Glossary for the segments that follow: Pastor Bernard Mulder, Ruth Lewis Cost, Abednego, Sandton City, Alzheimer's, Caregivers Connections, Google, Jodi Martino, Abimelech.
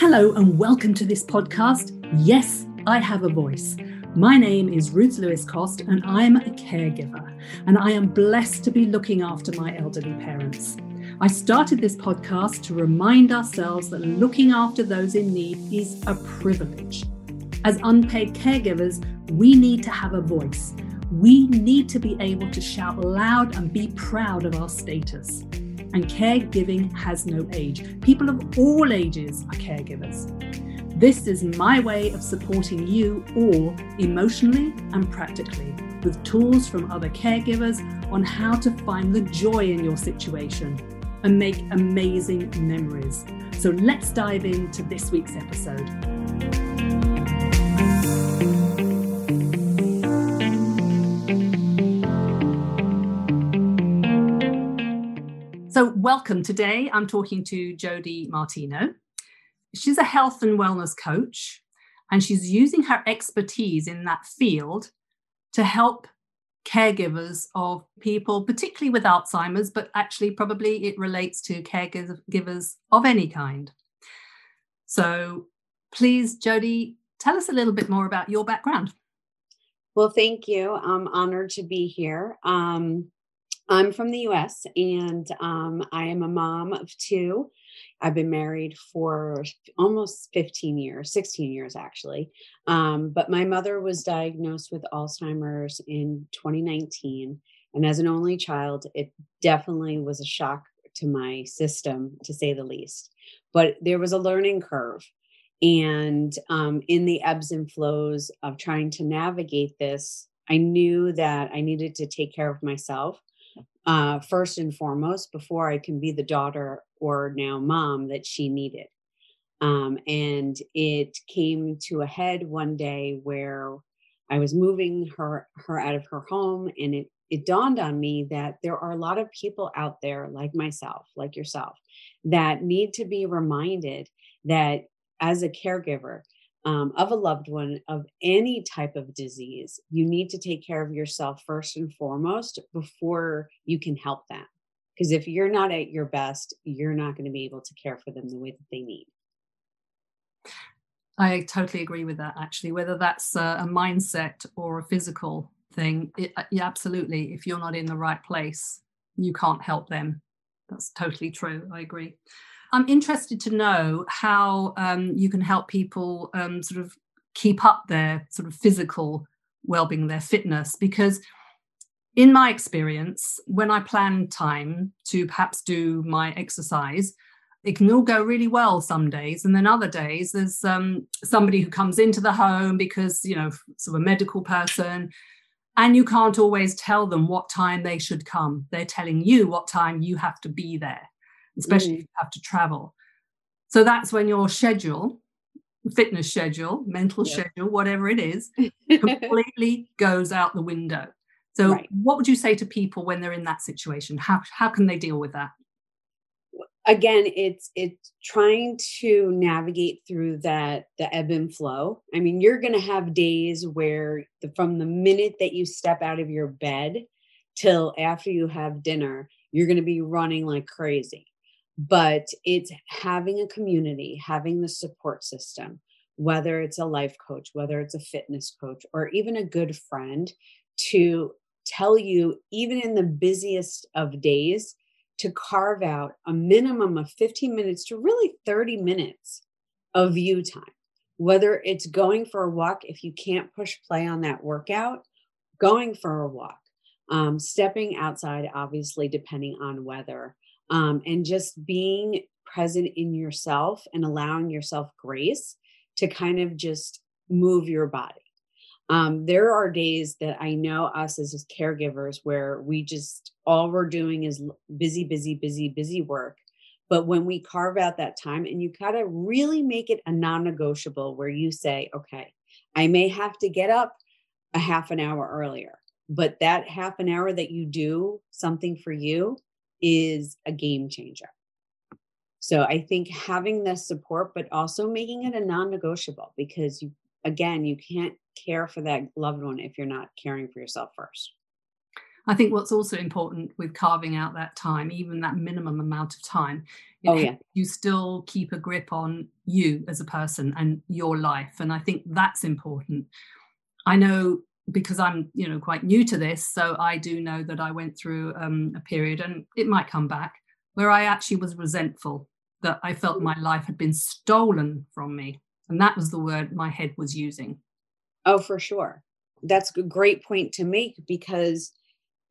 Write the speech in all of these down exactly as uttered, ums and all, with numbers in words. Hello and welcome to this podcast, Yes, I Have a Voice. My name is Ruth Lewis Cost and I'm a caregiver, and I am blessed to be looking after my elderly parents. I started this podcast to remind ourselves that looking after those in need is a privilege. As unpaid caregivers, we need to have a voice. We need to be able to shout loud and be proud of our status. And caregiving has no age. People of all ages are caregivers. This is my way of supporting you all emotionally and practically with tools from other caregivers on how to find the joy in your situation and make amazing memories. So let's dive into this week's episode. So welcome. Today I'm talking to Jodi Martino. She's a health and wellness coach, and she's using her expertise in that field to help caregivers of people, particularly with Alzheimer's, but actually probably it relates to caregivers of any kind. So please, Jodi, tell us a little bit more about your background. Well, thank you. I'm honored to be here. Um, I'm from the U S and um, I am a mom of two. I've been married for almost fifteen years, sixteen years actually. Um, but my mother was diagnosed with Alzheimer's in twenty nineteen. And as an only child, it definitely was a shock to my system, to say the least. But there was a learning curve. And um, in the ebbs and flows of trying to navigate this, I knew that I needed to take care of myself. Uh, first and foremost, before I can be the daughter or now mom that she needed. Um, and it came to a head one day where I was moving her, her out of her home. And it, it dawned on me that there are a lot of people out there like myself, like yourself, that need to be reminded that as a caregiver um, of a loved one of any type of disease, you need to take care of yourself first and foremost before you can help them. Because if you're not at your best, you're not going to be able to care for them the way that they need. I totally agree with that, actually, whether that's a, a mindset or a physical thing. It, yeah, absolutely. If you're not in the right place, you can't help them. That's totally true. I agree. I'm interested to know how um, you can help people um, sort of keep up their sort of physical well-being, their fitness, because in my experience, when I plan time to perhaps do my exercise, it can all go really well some days. And then other days, there's um, somebody who comes into the home because, you know, sort of a medical person, and you can't always tell them what time they should come. They're telling you what time you have to be there, especially mm. if you have to travel. So that's when your schedule, fitness schedule, mental yep. schedule, whatever it is, completely goes out the window. So right. What would you say to people when they're in that situation? How how can they deal with that? Again, it's it's trying to navigate through that the ebb and flow. I mean, you're going to have days where the, from the minute that you step out of your bed till after you have dinner, you're going to be running like crazy. But it's having a community, having the support system, whether it's a life coach, whether it's a fitness coach, or even a good friend to tell you, even in the busiest of days, to carve out a minimum of fifteen minutes to really thirty minutes of you time, whether it's going for a walk, if you can't push play on that workout, going for a walk, um, stepping outside, obviously, depending on weather, um, and just being present in yourself and allowing yourself grace to kind of just move your body. Um, there are days that I know us as caregivers where we just, all we're doing is busy, busy, busy, busy work. But when we carve out that time, and you gotta really make it a non-negotiable where you say, okay, I may have to get up a half an hour earlier, but that half an hour that you do something for you is a game changer. So I think having this support, but also making it a non-negotiable, because you, again, you can't care for that loved one if you're not caring for yourself first. I think what's also important with carving out that time, even that minimum amount of time, you know, oh, yeah. you still keep a grip on you as a person and your life. And I think that's important. I know, because I'm, you know, quite new to this, so I do know that I went through um, a period, and it might come back, where I actually was resentful that I felt my life had been stolen from me. And that was the word my head was using. Oh, for sure. That's a great point to make, because,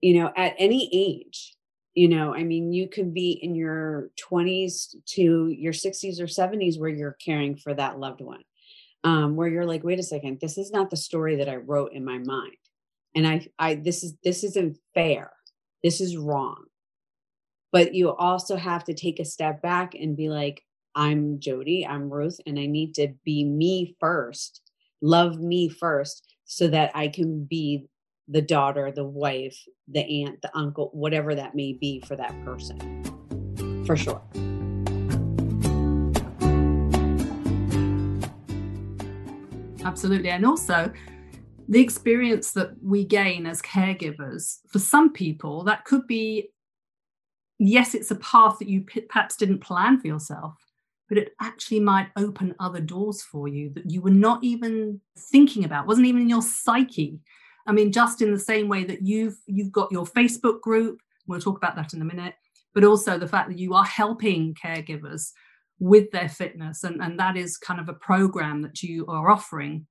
you know, at any age, you know, I mean, you could be in your twenties to your sixties or seventies where you're caring for that loved one, um, where you're like, wait a second, this is not the story that I wrote in my mind. And I, I, this is, this isn't fair. This is wrong. But you also have to take a step back and be like, I'm Jodi, I'm Ruth, and I need to be me first, love me first, so that I can be the daughter, the wife, the aunt, the uncle, whatever that may be for that person, for sure. Absolutely. And also, the experience that we gain as caregivers, for some people, that could be, yes, it's a path that you perhaps didn't plan for yourself, but it actually might open other doors for you that you were not even thinking about, wasn't even in your psyche. I mean, just in the same way that you've you've got your Facebook group, we'll talk about that in a minute, but also the fact that you are helping caregivers with their fitness, and, and that is kind of a program that you are offering.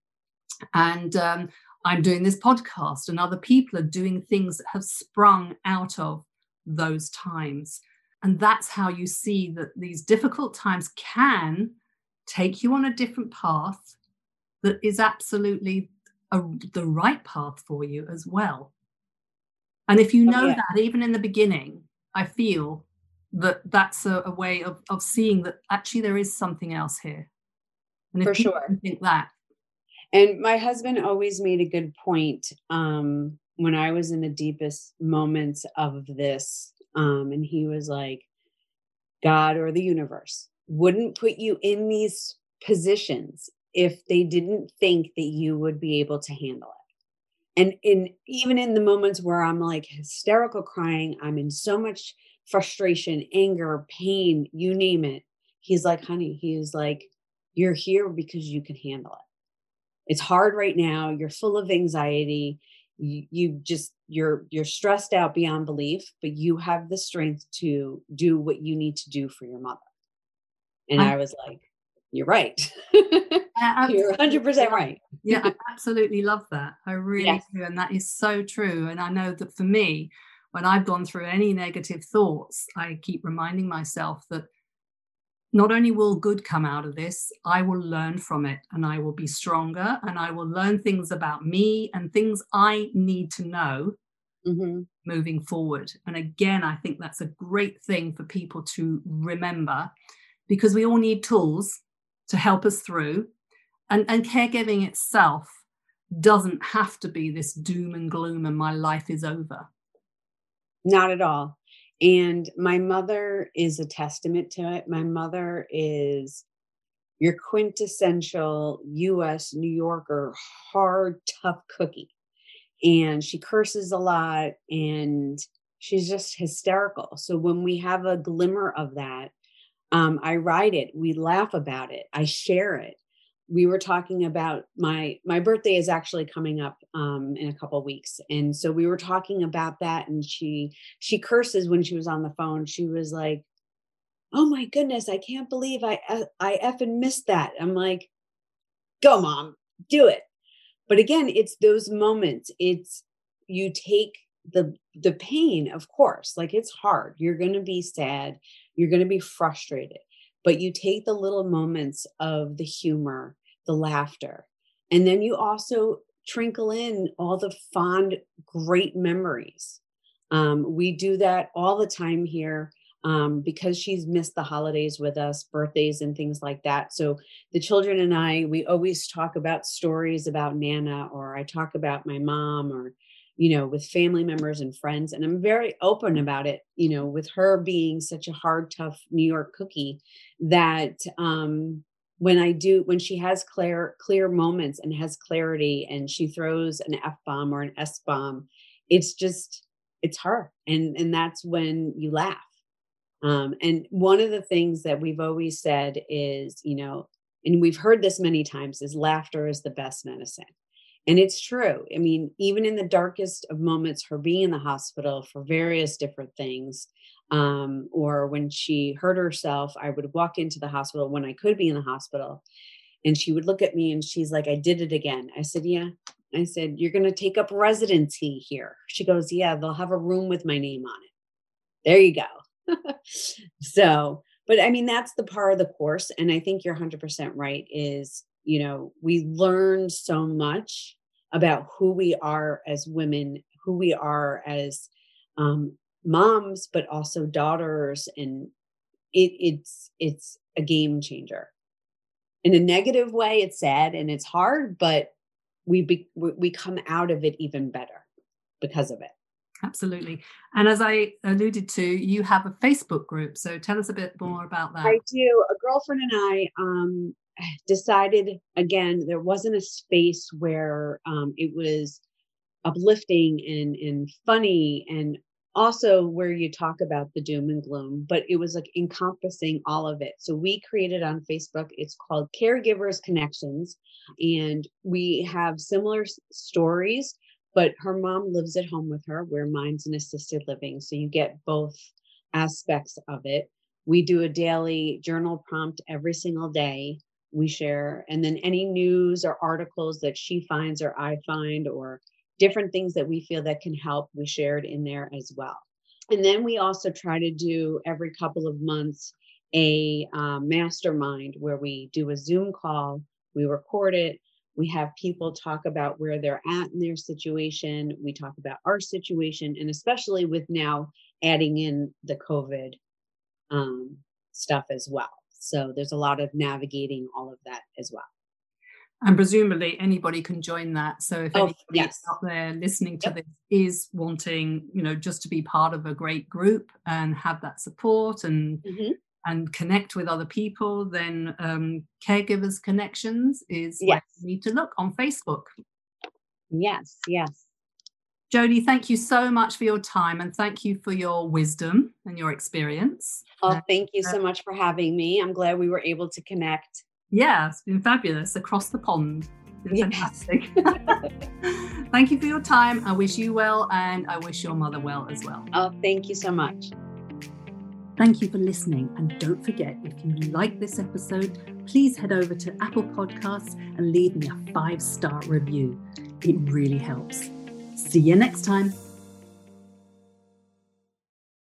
And um, I'm doing this podcast, and other people are doing things that have sprung out of those times. And that's how you see that these difficult times can take you on a different path that is absolutely a, the right path for you as well. And if you know oh, yeah. that, even in the beginning, I feel that that's a, a way of, of seeing that actually there is something else here. And if for sure. can think that. And my husband always made a good point um, when I was in the deepest moments of this. Um, and he was like, God or the universe wouldn't put you in these positions if they didn't think that you would be able to handle it. And in even in the moments where I'm like hysterical crying, I'm in so much frustration, anger, pain, you name it. He's like, honey, he's like, you're here because you can handle it. It's hard right now. You're full of anxiety. You, you just, you're, you're stressed out beyond belief, but you have the strength to do what you need to do for your mother. And I, I was like, you're right. You're one hundred percent right. Yeah. I absolutely love that. I really yes. do. And that is so true. And I know that for me, when I've gone through any negative thoughts, I keep reminding myself that not only will good come out of this, I will learn from it, and I will be stronger, and I will learn things about me and things I need to know mm-hmm. moving forward. And again, I think that's a great thing for people to remember, because we all need tools to help us through. And, and caregiving itself doesn't have to be this doom and gloom and my life is over. Not at all. And my mother is a testament to it. My mother is your quintessential U S New Yorker, hard, tough cookie. And she curses a lot, and she's just hysterical. So when we have a glimmer of that, um, I ride it. We laugh about it. I share it. We were talking about my, my birthday is actually coming up um, in a couple of weeks. And so we were talking about that, and she, she curses when she was on the phone. She was like, oh my goodness, I can't believe I, I effing missed that. I'm like, go Mom, do it. But again, it's those moments. It's, you take the, the pain, of course, like it's hard. You're going to be sad. You're going to be frustrated. But you take the little moments of the humor, the laughter, and then you also trinkle in all the fond, great memories. Um, we do that all the time here um, because she's missed the holidays with us, birthdays and things like that. So the children and I, we always talk about stories about Nana, or I talk about my mom, or, you know, with family members and friends. And I'm very open about it, you know, with her being such a hard, tough New York cookie, that um, when I do, when she has clear, clear moments and has clarity, and she throws an F-bomb or an S-bomb, it's just, it's her. And, and that's when you laugh. Um, and one of the things that we've always said is, you know, and we've heard this many times, is laughter is the best medicine. And it's true. I mean, even in the darkest of moments, her being in the hospital for various different things, um, or when she hurt herself, I would walk into the hospital when I could be in the hospital, and she would look at me and she's like, I did it again. I said, yeah. I said, you're going to take up residency here. She goes, yeah, they'll have a room with my name on it. There you go. So, but I mean, that's the part of the course. And I think you're one hundred percent right is, you know, we learn so much about who we are as women, who we are as um, moms, but also daughters. And it, it's, it's a game changer. In a negative way, it's sad and it's hard, but we be, we come out of it even better because of it. Absolutely. And as I alluded to, you have a Facebook group. So tell us a bit more about that. I do. A girlfriend and I um, decided, again, there wasn't a space where um, it was uplifting and, and funny, and also where you talk about the doom and gloom, but it was like encompassing all of it. So we created on Facebook, it's called Caregivers Connections. And we have similar s- stories, but her mom lives at home with her, where mine's an assisted living. So you get both aspects of it. We do a daily journal prompt every single day we share. And then any news or articles that she finds or I find, or different things that we feel that can help, we shared in there as well. And then we also try to do every couple of months a uh, mastermind where we do a Zoom call, we record it, we have people talk about where they're at in their situation, we talk about our situation, and especially with now adding in the COVID um, stuff as well. So there's a lot of navigating all of that as well. And presumably anybody can join that. So if oh, anybody yes. out there listening to yep. this is wanting, you know, just to be part of a great group and have that support and mm-hmm. and connect with other people, then um, Caregivers Connections is yes. where you need to look on Facebook. Yes, yes. Jodi, thank you so much for your time, and thank you for your wisdom and your experience. Oh, thank you so much for having me. I'm glad we were able to connect. Yeah, it's been fabulous across the pond. It's yes. fantastic. Thank you for your time. I wish you well, and I wish your mother well as well. Oh, thank you so much. Thank you for listening. And don't forget, if you like this episode, please head over to Apple Podcasts and leave me a five-star review. It really helps. See you next time.